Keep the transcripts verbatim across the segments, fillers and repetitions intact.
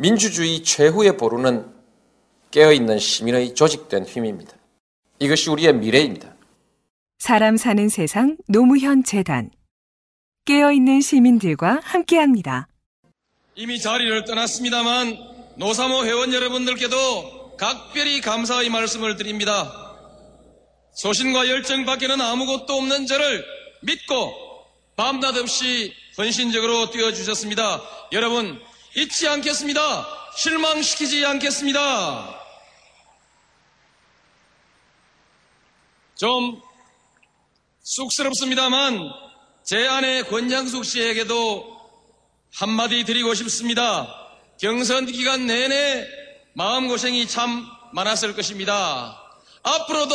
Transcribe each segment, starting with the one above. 민주주의 최후의 보루는 깨어있는 시민의 조직된 힘입니다. 이것이 우리의 미래입니다. 사람 사는 세상 노무현 재단. 깨어있는 시민들과 함께합니다. 이미 자리를 떠났습니다만 노사모 회원 여러분들께도 각별히 감사의 말씀을 드립니다. 소신과 열정 밖에는 아무것도 없는 저를 믿고 밤낮없이 헌신적으로 뛰어주셨습니다. 여러분 잊지 않겠습니다. 실망시키지 않겠습니다. 좀 쑥스럽습니다만 제 아내 권양숙 씨에게도 한마디 드리고 싶습니다. 경선 기간 내내 마음고생이 참 많았을 것입니다. 앞으로도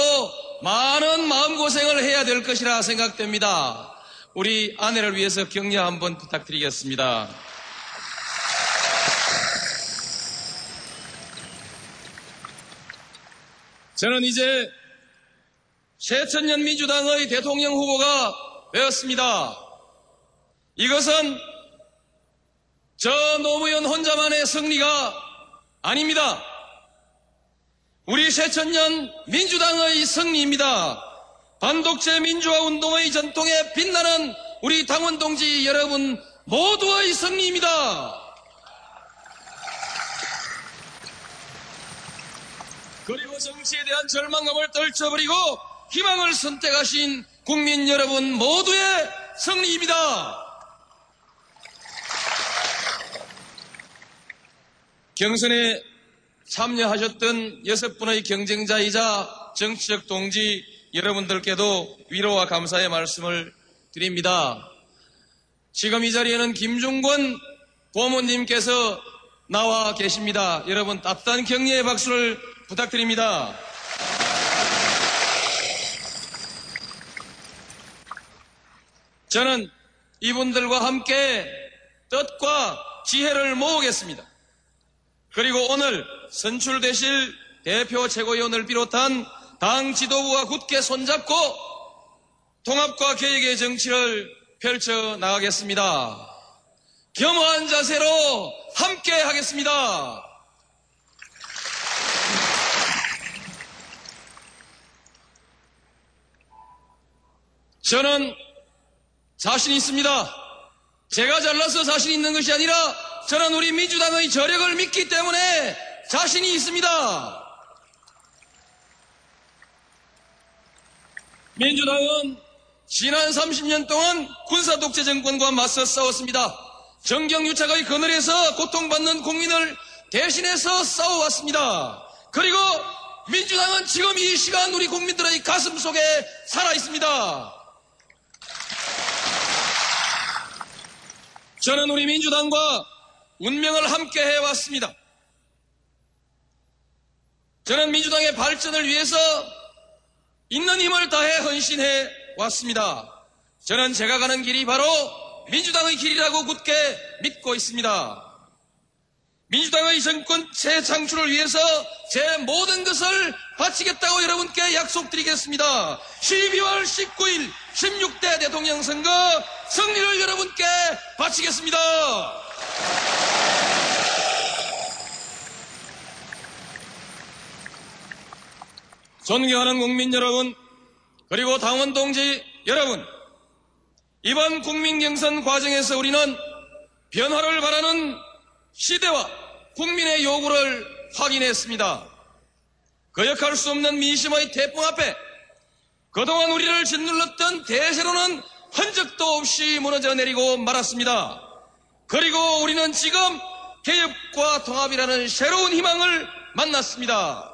많은 마음고생을 해야 될 것이라 생각됩니다. 우리 아내를 위해서 격려 한번 부탁드리겠습니다. 저는 이제 새천년 민주당의 대통령 후보가 되었습니다. 이것은 저 노무현 혼자만의 승리가 아닙니다. 우리 새천년 민주당의 승리입니다. 반독재 민주화 운동의 전통에 빛나는 우리 당원 동지 여러분 모두의 승리입니다. 그리고 정치에 대한 절망감을 떨쳐버리고 희망을 선택하신 국민 여러분 모두의 승리입니다. 경선에 참여하셨던 여섯 분의 경쟁자이자 정치적 동지 여러분들께도 위로와 감사의 말씀을 드립니다. 지금 이 자리에는 김중권 고모님께서 나와 계십니다. 여러분 따뜻한 격려의 박수를 부탁드립니다. 저는 이분들과 함께 뜻과 지혜를 모으겠습니다. 그리고 오늘 선출되실 대표 최고위원을 비롯한 당 지도부와 굳게 손잡고 통합과 개혁의 정치를 펼쳐나가겠습니다. 겸허한 자세로 함께 하겠습니다. 저는 자신 있습니다. 제가 잘나서 자신 있는 것이 아니라 저는 우리 민주당의 저력을 믿기 때문에 자신이 있습니다. 민주당은 지난 삼십 년 동안 군사독재 정권과 맞서 싸웠습니다. 정경유착의 그늘에서 고통받는 국민을 대신해서 싸워왔습니다. 그리고 민주당은 지금 이 시간 우리 국민들의 가슴 속에 살아있습니다. 저는 우리 민주당과 운명을 함께 해왔습니다. 저는 민주당의 발전을 위해서 있는 힘을 다해 헌신해 왔습니다. 저는 제가 가는 길이 바로 민주당의 길이라고 굳게 믿고 있습니다. 민주당의 정권 재창출을 위해서 제 모든 것을 바치겠다고 여러분께 약속드리겠습니다. 십이월 십구일 십육 대 대통령 선거 승리를 여러분께 바치겠습니다. 존경하는 국민 여러분, 그리고 당원 동지 여러분, 이번 국민 경선 과정에서 우리는 변화를 바라는 시대와 국민의 요구를 확인했습니다. 거역할 수 없는 민심의 태풍 앞에 그동안 우리를 짓눌렀던 대세로는 흔적도 없이 무너져 내리고 말았습니다. 그리고 우리는 지금 개혁과 통합이라는 새로운 희망을 만났습니다.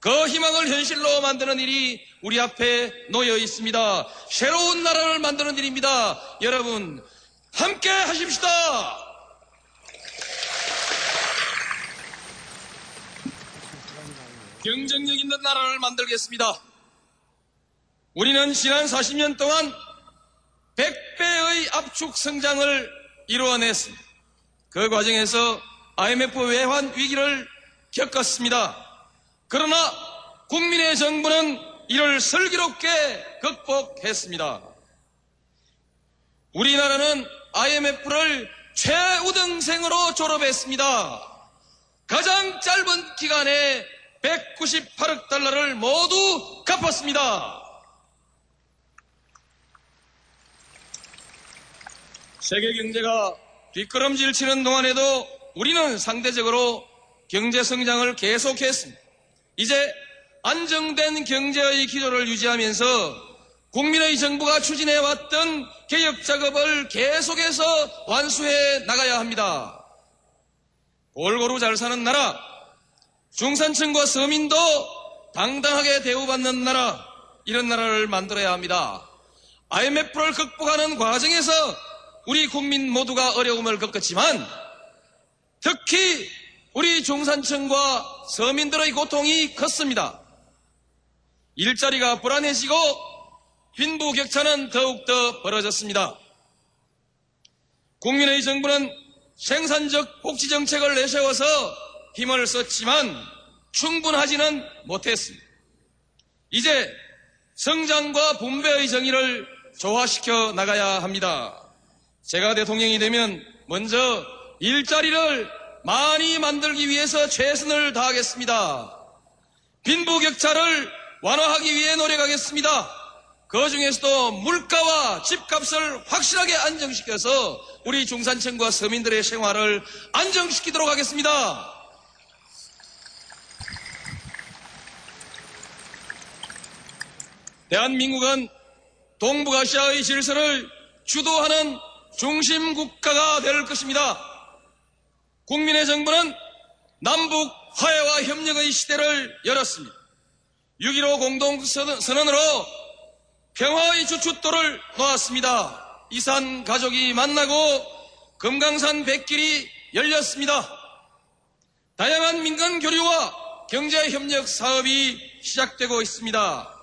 그 희망을 현실로 만드는 일이 우리 앞에 놓여 있습니다. 새로운 나라를 만드는 일입니다. 여러분 함께 하십시다. 경쟁력 있는 나라를 만들겠습니다. 우리는 지난 사십 년 동안 백 배의 압축 성장을 이루어냈습니다. 그 과정에서 아이엠에프 외환 위기를 겪었습니다. 그러나 국민의 정부는 이를 슬기롭게 극복했습니다. 우리나라는 아이엠에프를 최우등생으로 졸업했습니다. 가장 짧은 기간에 백구십팔억 달러를 모두 갚았습니다. 세계 경제가 뒷걸음질 치는 동안에도 우리는 상대적으로 경제 성장을 계속했습니다. 이제 안정된 경제의 기조를 유지하면서 국민의 정부가 추진해왔던 개혁 작업을 계속해서 완수해 나가야 합니다. 골고루 잘 사는 나라, 중산층과 서민도 당당하게 대우받는 나라, 이런 나라를 만들어야 합니다. 아이엠에프를 극복하는 과정에서 우리 국민 모두가 어려움을 겪었지만 특히 우리 중산층과 서민들의 고통이 컸습니다. 일자리가 불안해지고 빈부격차는 더욱더 벌어졌습니다. 국민의 정부는 생산적 복지정책을 내세워서 힘을 썼지만 충분하지는 못했습니다. 이제 성장과 분배의 정의를 조화시켜 나가야 합니다. 제가 대통령이 되면 먼저 일자리를 많이 만들기 위해서 최선을 다하겠습니다. 빈부격차를 완화하기 위해 노력하겠습니다. 그 중에서도 물가와 집값을 확실하게 안정시켜서 우리 중산층과 서민들의 생활을 안정시키도록 하겠습니다. 대한민국은 동북아시아의 질서를 주도하는 중심 국가가 될 것입니다. 국민의 정부는 남북 화해와 협력의 시대를 열었습니다. 육점일오 공동선언으로 평화의 주춧돌을 놓았습니다. 이산 가족이 만나고 금강산 백길이 열렸습니다. 다양한 민간 교류와 경제협력 사업이 시작되고 있습니다.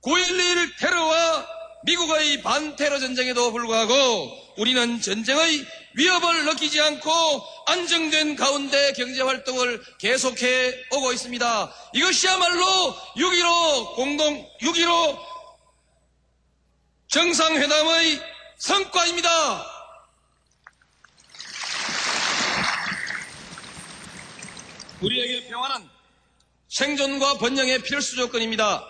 구점일일 테러와 미국의 반테러 전쟁에도 불구하고 우리는 전쟁의 위협을 느끼지 않고 안정된 가운데 경제활동을 계속해 오고 있습니다. 이것이야말로 육점일오 공동 육점일오 정상회담의 성과입니다. 우리에게 평화는 생존과 번영의 필수 조건입니다.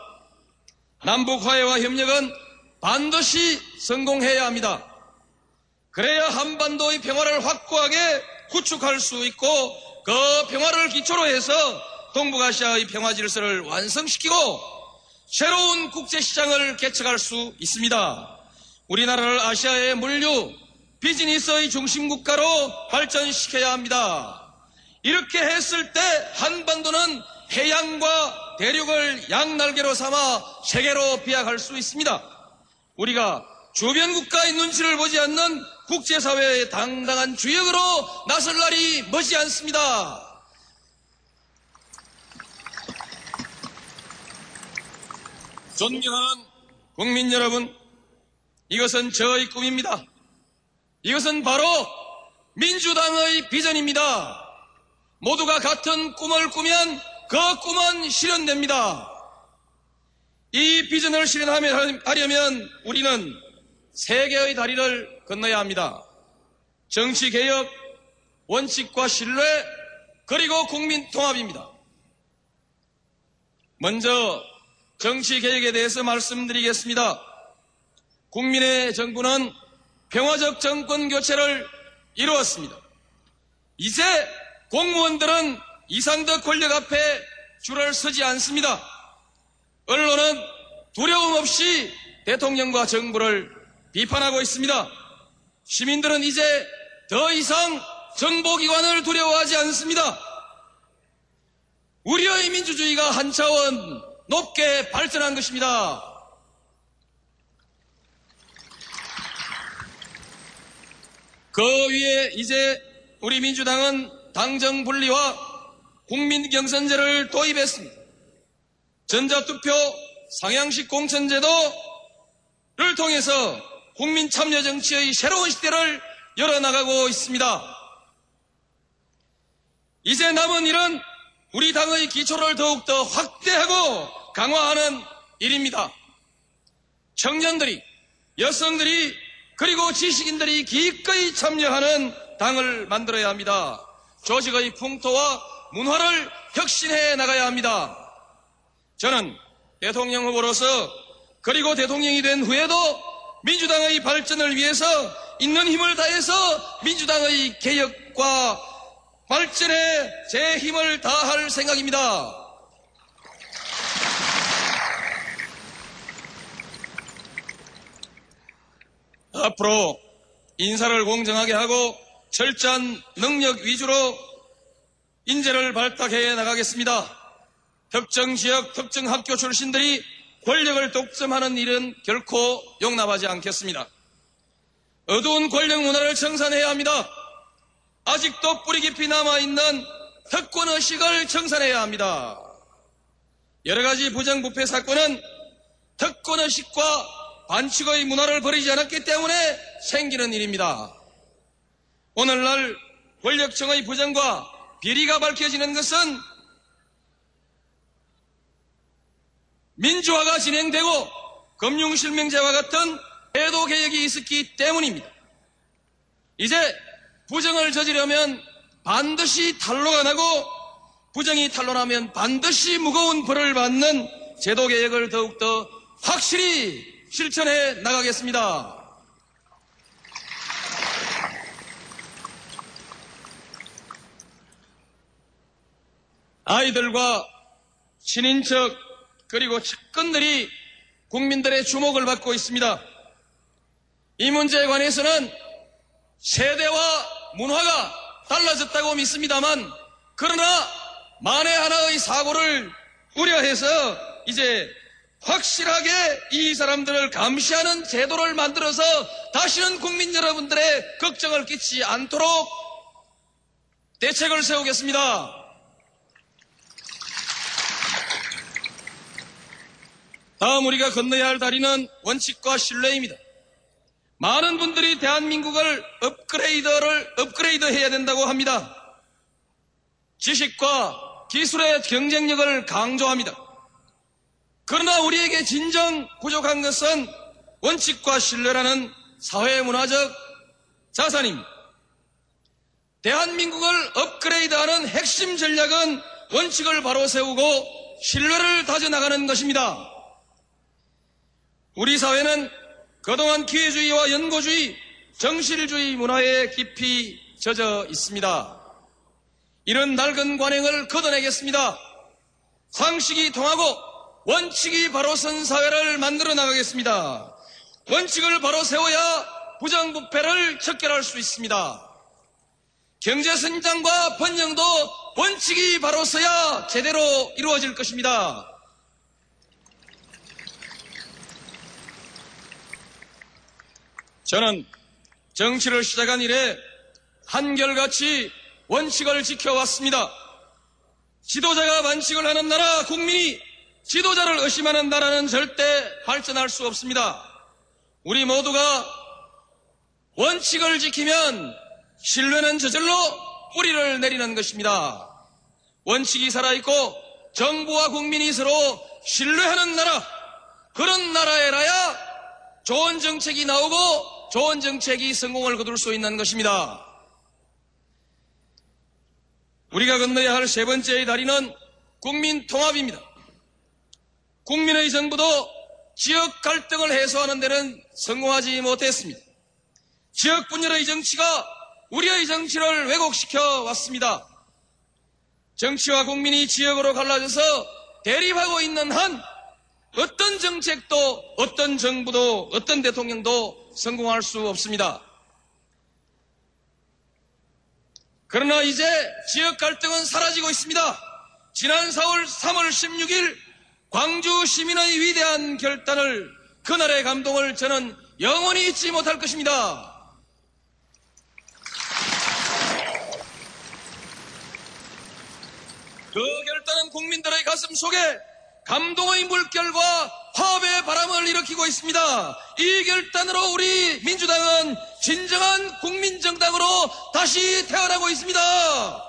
남북 화해와 협력은 반드시 성공해야 합니다. 그래야 한반도의 평화를 확고하게 구축할 수 있고 그 평화를 기초로 해서 동북아시아의 평화 질서를 완성시키고 새로운 국제시장을 개척할 수 있습니다. 우리나라를 아시아의 물류, 비즈니스의 중심국가로 발전시켜야 합니다. 이렇게 했을 때 한반도는 해양과 대륙을 양날개로 삼아 세계로 비약할 수 있습니다. 우리가 주변 국가의 눈치를 보지 않는 국제사회의 당당한 주역으로 나설 날이 머지않습니다. 존경하는 국민 여러분, 이것은 저의 꿈입니다. 이것은 바로 민주당의 비전입니다. 모두가 같은 꿈을 꾸면 그 꿈은 실현됩니다. 이 비전을 실현하려면 우리는 세 개의 다리를 건너야 합니다. 정치개혁, 원칙과 신뢰, 그리고 국민통합입니다. 먼저 정치개혁에 대해서 말씀드리겠습니다. 국민의 정부는 평화적 정권교체를 이루었습니다. 이제 공무원들은 이상적 권력 앞에 줄을 서지 않습니다. 언론은 두려움 없이 대통령과 정부를 비판하고 있습니다. 시민들은 이제 더 이상 정보기관을 두려워하지 않습니다. 우리의 민주주의가 한 차원 높게 발전한 것입니다. 그 위에 이제 우리 민주당은 당정분리와 국민경선제를 도입했습니다. 전자투표 상향식 공천제도를 통해서 국민참여정치의 새로운 시대를 열어나가고 있습니다. 이제 남은 일은 우리 당의 기초를 더욱더 확대하고 강화하는 일입니다. 청년들이, 여성들이, 그리고 지식인들이 기꺼이 참여하는 당을 만들어야 합니다. 조직의 풍토와 문화를 혁신해 나가야 합니다. 저는 대통령 후보로서 그리고 대통령이 된 후에도 민주당의 발전을 위해서 있는 힘을 다해서 민주당의 개혁과 발전에 제 힘을 다할 생각입니다. 앞으로 인사를 공정하게 하고 철저한 능력 위주로 인재를 발탁해 나가겠습니다. 특정지역, 특정학교 출신들이 권력을 독점하는 일은 결코 용납하지 않겠습니다. 어두운 권력 문화를 청산해야 합니다. 아직도 뿌리 깊이 남아있는 특권의식을 청산해야 합니다. 여러 가지 부정부패 사건은 특권의식과 반칙의 문화를 버리지 않았기 때문에 생기는 일입니다. 오늘날 권력층의 부정과 비리가 밝혀지는 것은 민주화가 진행되고 금융실명제와 같은 제도 개혁이 있었기 때문입니다. 이제 부정을 저지르면 반드시 탄로가 나고 부정이 탄로나면 반드시 무거운 벌을 받는 제도 개혁을 더욱더 확실히 실천해 나가겠습니다. 아이들과 친인척 그리고 측근들이 국민들의 주목을 받고 있습니다. 이 문제에 관해서는 세대와 문화가 달라졌다고 믿습니다만 그러나 만에 하나의 사고를 우려해서 이제 확실하게 이 사람들을 감시하는 제도를 만들어서 다시는 국민 여러분들의 걱정을 끼치지 않도록 대책을 세우겠습니다. 다음 우리가 건너야 할 다리는 원칙과 신뢰입니다. 많은 분들이 대한민국을 업그레이드를 업그레이드해야 된다고 합니다. 지식과 기술의 경쟁력을 강조합니다. 그러나 우리에게 진정 부족한 것은 원칙과 신뢰라는 사회문화적 자산입니다. 대한민국을 업그레이드하는 핵심 전략은 원칙을 바로 세우고 신뢰를 다져나가는 것입니다. 우리 사회는 그동안 기회주의와 연고주의, 정실주의 문화에 깊이 젖어 있습니다. 이런 낡은 관행을 걷어내겠습니다. 상식이 통하고 원칙이 바로 선 사회를 만들어 나가겠습니다. 원칙을 바로 세워야 부정부패를 척결할 수 있습니다. 경제성장과 번영도 원칙이 바로 서야 제대로 이루어질 것입니다. 저는 정치를 시작한 이래 한결같이 원칙을 지켜왔습니다. 지도자가 반칙을 하는 나라, 국민이 지도자를 의심하는 나라는 절대 발전할 수 없습니다. 우리 모두가 원칙을 지키면 신뢰는 저절로 뿌리를 내리는 것입니다. 원칙이 살아있고 정부와 국민이 서로 신뢰하는 나라, 그런 나라에라야 좋은 정책이 나오고 좋은 정책이 성공을 거둘 수 있는 것입니다. 우리가 건너야 할 세 번째의 다리는 국민 통합입니다. 국민의 정부도 지역 갈등을 해소하는 데는 성공하지 못했습니다. 지역 분열의 정치가 우리의 정치를 왜곡시켜 왔습니다. 정치와 국민이 지역으로 갈라져서 대립하고 있는 한 어떤 정책도 어떤 정부도 어떤 대통령도 성공할 수 없습니다. 그러나 이제 지역 갈등은 사라지고 있습니다. 지난 삼월 십육일 광주 시민의 위대한 결단을, 그날의 감동을 저는 영원히 잊지 못할 것입니다. 그 결단은 국민들의 가슴 속에 감동의 물결과 화합의 바람을 일으키고 있습니다. 이 결단으로 우리 민주당은 진정한 국민정당으로 다시 태어나고 있습니다.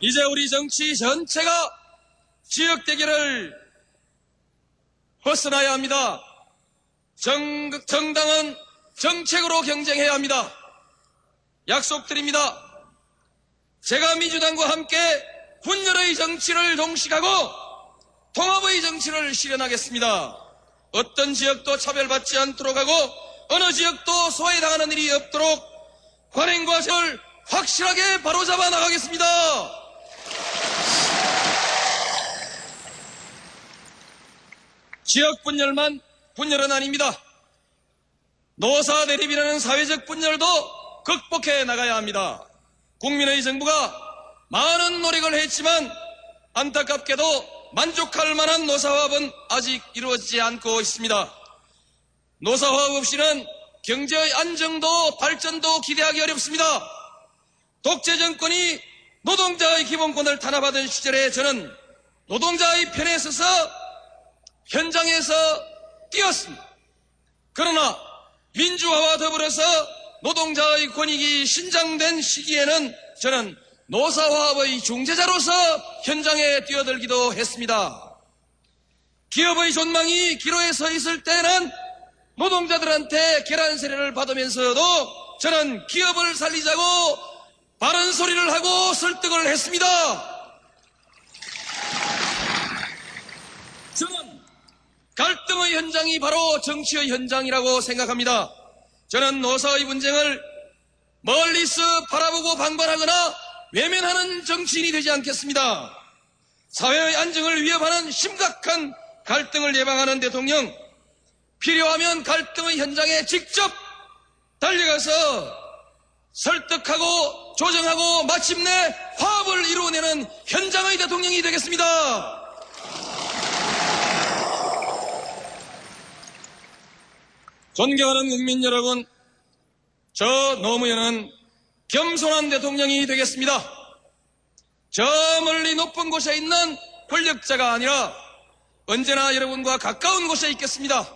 이제 우리 정치 전체가 지역 대결을 벗어나야 합니다. 정, 정당은 정책으로 경쟁해야 합니다. 약속드립니다. 제가 민주당과 함께 분열의 정치를 동식하고 통합의 정치를 실현하겠습니다. 어떤 지역도 차별받지 않도록 하고 어느 지역도 소외당하는 일이 없도록 관행과 세월 확실하게 바로잡아 나가겠습니다. 지역 분열만 분열은 아닙니다. 노사 대립이라는 사회적 분열도 극복해 나가야 합니다. 국민의 정부가 많은 노력을 했지만 안타깝게도 만족할 만한 노사화합은 아직 이루어지지 않고 있습니다. 노사화합 없이는 경제의 안정도 발전도 기대하기 어렵습니다. 독재 정권이 노동자의 기본권을 탄압하던 시절에 저는 노동자의 편에 서서 현장에서 뛰었습니다. 그러나 민주화와 더불어서 노동자의 권익이 신장된 시기에는 저는 노사화합의 중재자로서 현장에 뛰어들기도 했습니다. 기업의 존망이 기로에 서 있을 때는 노동자들한테 계란세례를 받으면서도 저는 기업을 살리자고 바른 소리를 하고 설득을 했습니다. 저는 갈등의 현장이 바로 정치의 현장이라고 생각합니다. 저는 노사의 분쟁을 멀리서 바라보고 방관하거나 외면하는 정치인이 되지 않겠습니다. 사회의 안정을 위협하는 심각한 갈등을 예방하는 대통령, 필요하면 갈등의 현장에 직접 달려가서 설득하고 조정하고 마침내 화합을 이루어내는 현장의 대통령이 되겠습니다. 존경하는 국민 여러분, 저 노무현은 겸손한 대통령이 되겠습니다. 저 멀리 높은 곳에 있는 권력자가 아니라 언제나 여러분과 가까운 곳에 있겠습니다.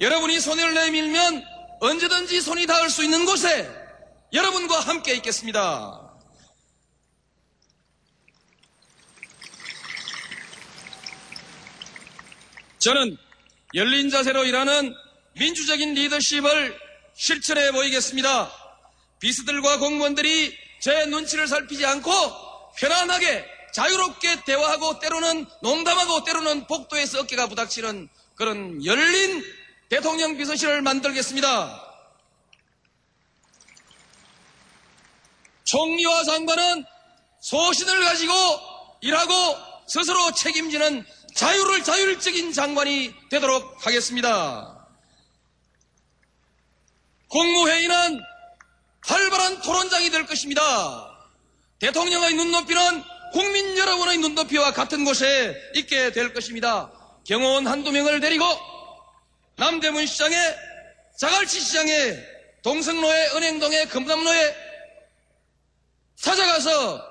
여러분이 손을 내밀면 언제든지 손이 닿을 수 있는 곳에 여러분과 함께 있겠습니다. 저는 열린 자세로 일하는 민주적인 리더십을 실천해 보이겠습니다. 비서들과 공무원들이 제 눈치를 살피지 않고 편안하게 자유롭게 대화하고 때로는 농담하고 때로는 복도에서 어깨가 부닥치는 그런 열린 대통령 비서실을 만들겠습니다. 총리와 장관은 소신을 가지고 일하고 스스로 책임지는 자유를 자율적인 장관이 되도록 하겠습니다. 국무회의는 활발한 토론장이 될 것입니다. 대통령의 눈높이는 국민 여러분의 눈높이와 같은 곳에 있게 될 것입니다. 경호원 한두 명을 데리고 남대문 시장에, 자갈치 시장에, 동성로에, 은행동에, 금남로에 찾아가서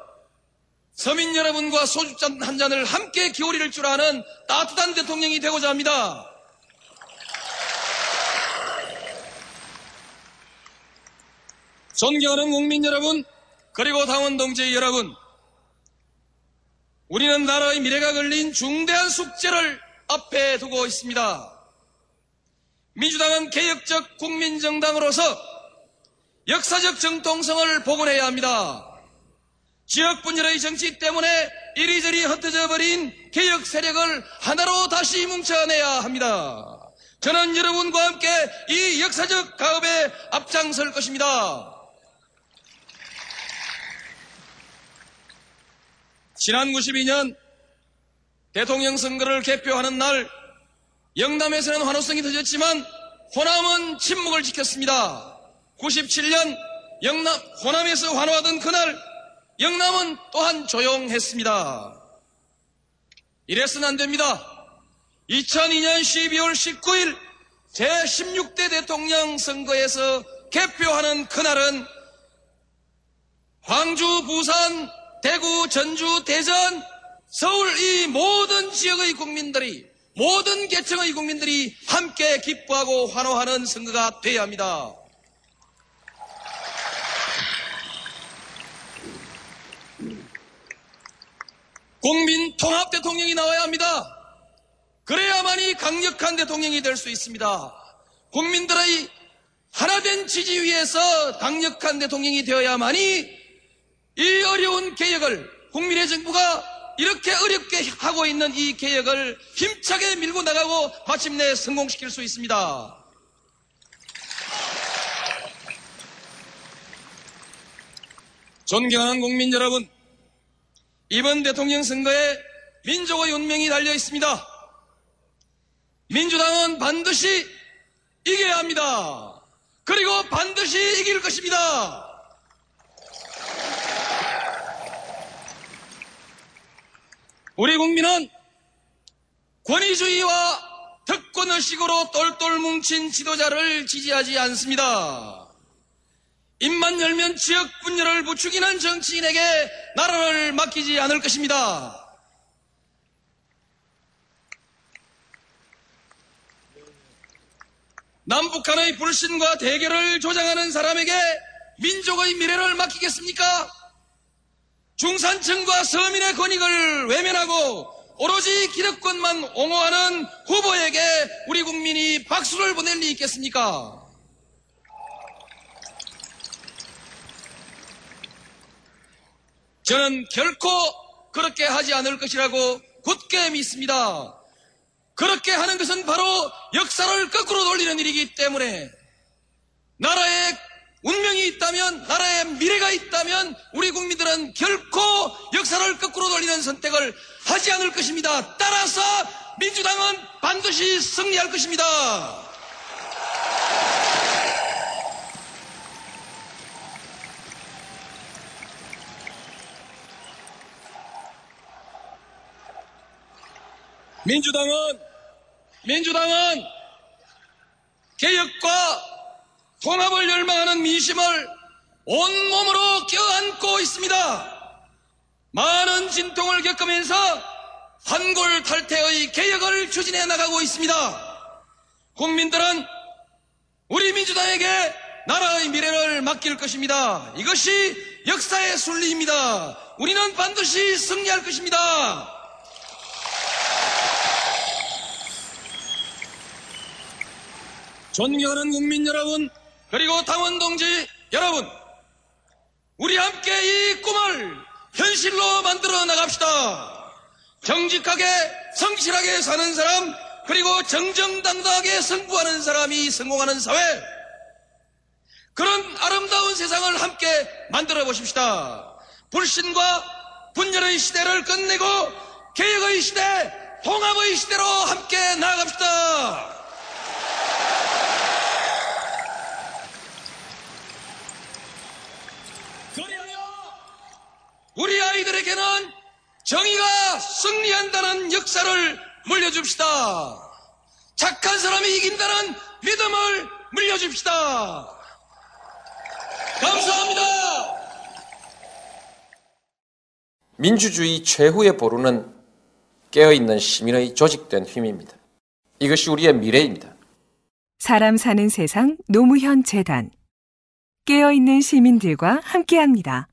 서민 여러분과 소주잔 한 잔을 함께 기울일 줄 아는 따뜻한 대통령이 되고자 합니다. 존경하는 국민 여러분, 그리고 당원 동지 여러분, 우리는 나라의 미래가 걸린 중대한 숙제를 앞에 두고 있습니다. 민주당은 개혁적 국민정당으로서 역사적 정통성을 복원해야 합니다. 지역 분열의 정치 때문에 이리저리 흩어져 버린 개혁 세력을 하나로 다시 뭉쳐내야 합니다. 저는 여러분과 함께 이 역사적 가업에 앞장설 것입니다. 지난 구십이 년 대통령 선거를 개표하는 날 영남에서는 환호성이 터졌지만 호남은 침묵을 지켰습니다. 구십칠 년 영남, 호남에서 환호하던 그날 영남은 또한 조용했습니다. 이래서는 안 됩니다. 이천이 년 십이 월 십구 일 제십육 대 대통령 선거에서 개표하는 그날은 광주, 부산, 대구, 전주, 대전, 서울 이 모든 지역의 국민들이, 모든 계층의 국민들이 함께 기뻐하고 환호하는 선거가 돼야 합니다. 국민 통합 대통령이 나와야 합니다. 그래야만이 강력한 대통령이 될 수 있습니다. 국민들의 하나된 지지 위에서 강력한 대통령이 되어야만이 이 어려운 개혁을, 국민의 정부가 이렇게 어렵게 하고 있는 이 개혁을 힘차게 밀고 나가고 마침내 성공시킬 수 있습니다. 존경하는 국민 여러분, 이번 대통령 선거에 민족의 운명이 달려 있습니다. 민주당은 반드시 이겨야 합니다. 그리고 반드시 이길 것입니다. 우리 국민은 권위주의와 특권의식으로 똘똘 뭉친 지도자를 지지하지 않습니다. 입만 열면 지역 분열을 부추기는 정치인에게 나라를 맡기지 않을 것입니다. 남북한의 불신과 대결을 조장하는 사람에게 민족의 미래를 맡기겠습니까? 중산층과 서민의 권익을 외면하고 오로지 기득권만 옹호하는 후보에게 우리 국민이 박수를 보낼 리 있겠습니까? 저는 결코 그렇게 하지 않을 것이라고 굳게 믿습니다. 그렇게 하는 것은 바로 역사를 거꾸로 돌리는 일이기 때문에, 나라에 운명이 있다면, 나라의 미래가 있다면 우리 국민들은 결코 역사를 거꾸로 돌리는 선택을 하지 않을 것입니다. 따라서 민주당은 반드시 승리할 것입니다. 민주당은 민주당은 개혁과 통합을 열망하는 민심을 온몸으로 껴안고 있습니다. 많은 진통을 겪으면서 환골탈태의 개혁을 추진해 나가고 있습니다. 국민들은 우리 민주당에게 나라의 미래를 맡길 것입니다. 이것이 역사의 순리입니다. 우리는 반드시 승리할 것입니다. 존경하는 국민 여러분, 그리고 당원 동지 여러분, 우리 함께 이 꿈을 현실로 만들어 나갑시다. 정직하게 성실하게 사는 사람, 그리고 정정당당하게 승부하는 사람이 성공하는 사회, 그런 아름다운 세상을 함께 만들어 보십시다. 불신과 분열의 시대를 끝내고 개혁의 시대, 통합의 시대로 함께 나아갑시다. 우리 아이들에게는 정의가 승리한다는 역사를 물려줍시다. 착한 사람이 이긴다는 믿음을 물려줍시다. 감사합니다. 민주주의 최후의 보루는 깨어있는 시민의 조직된 힘입니다. 이것이 우리의 미래입니다. 사람 사는 세상 노무현 재단, 깨어있는 시민들과 함께합니다.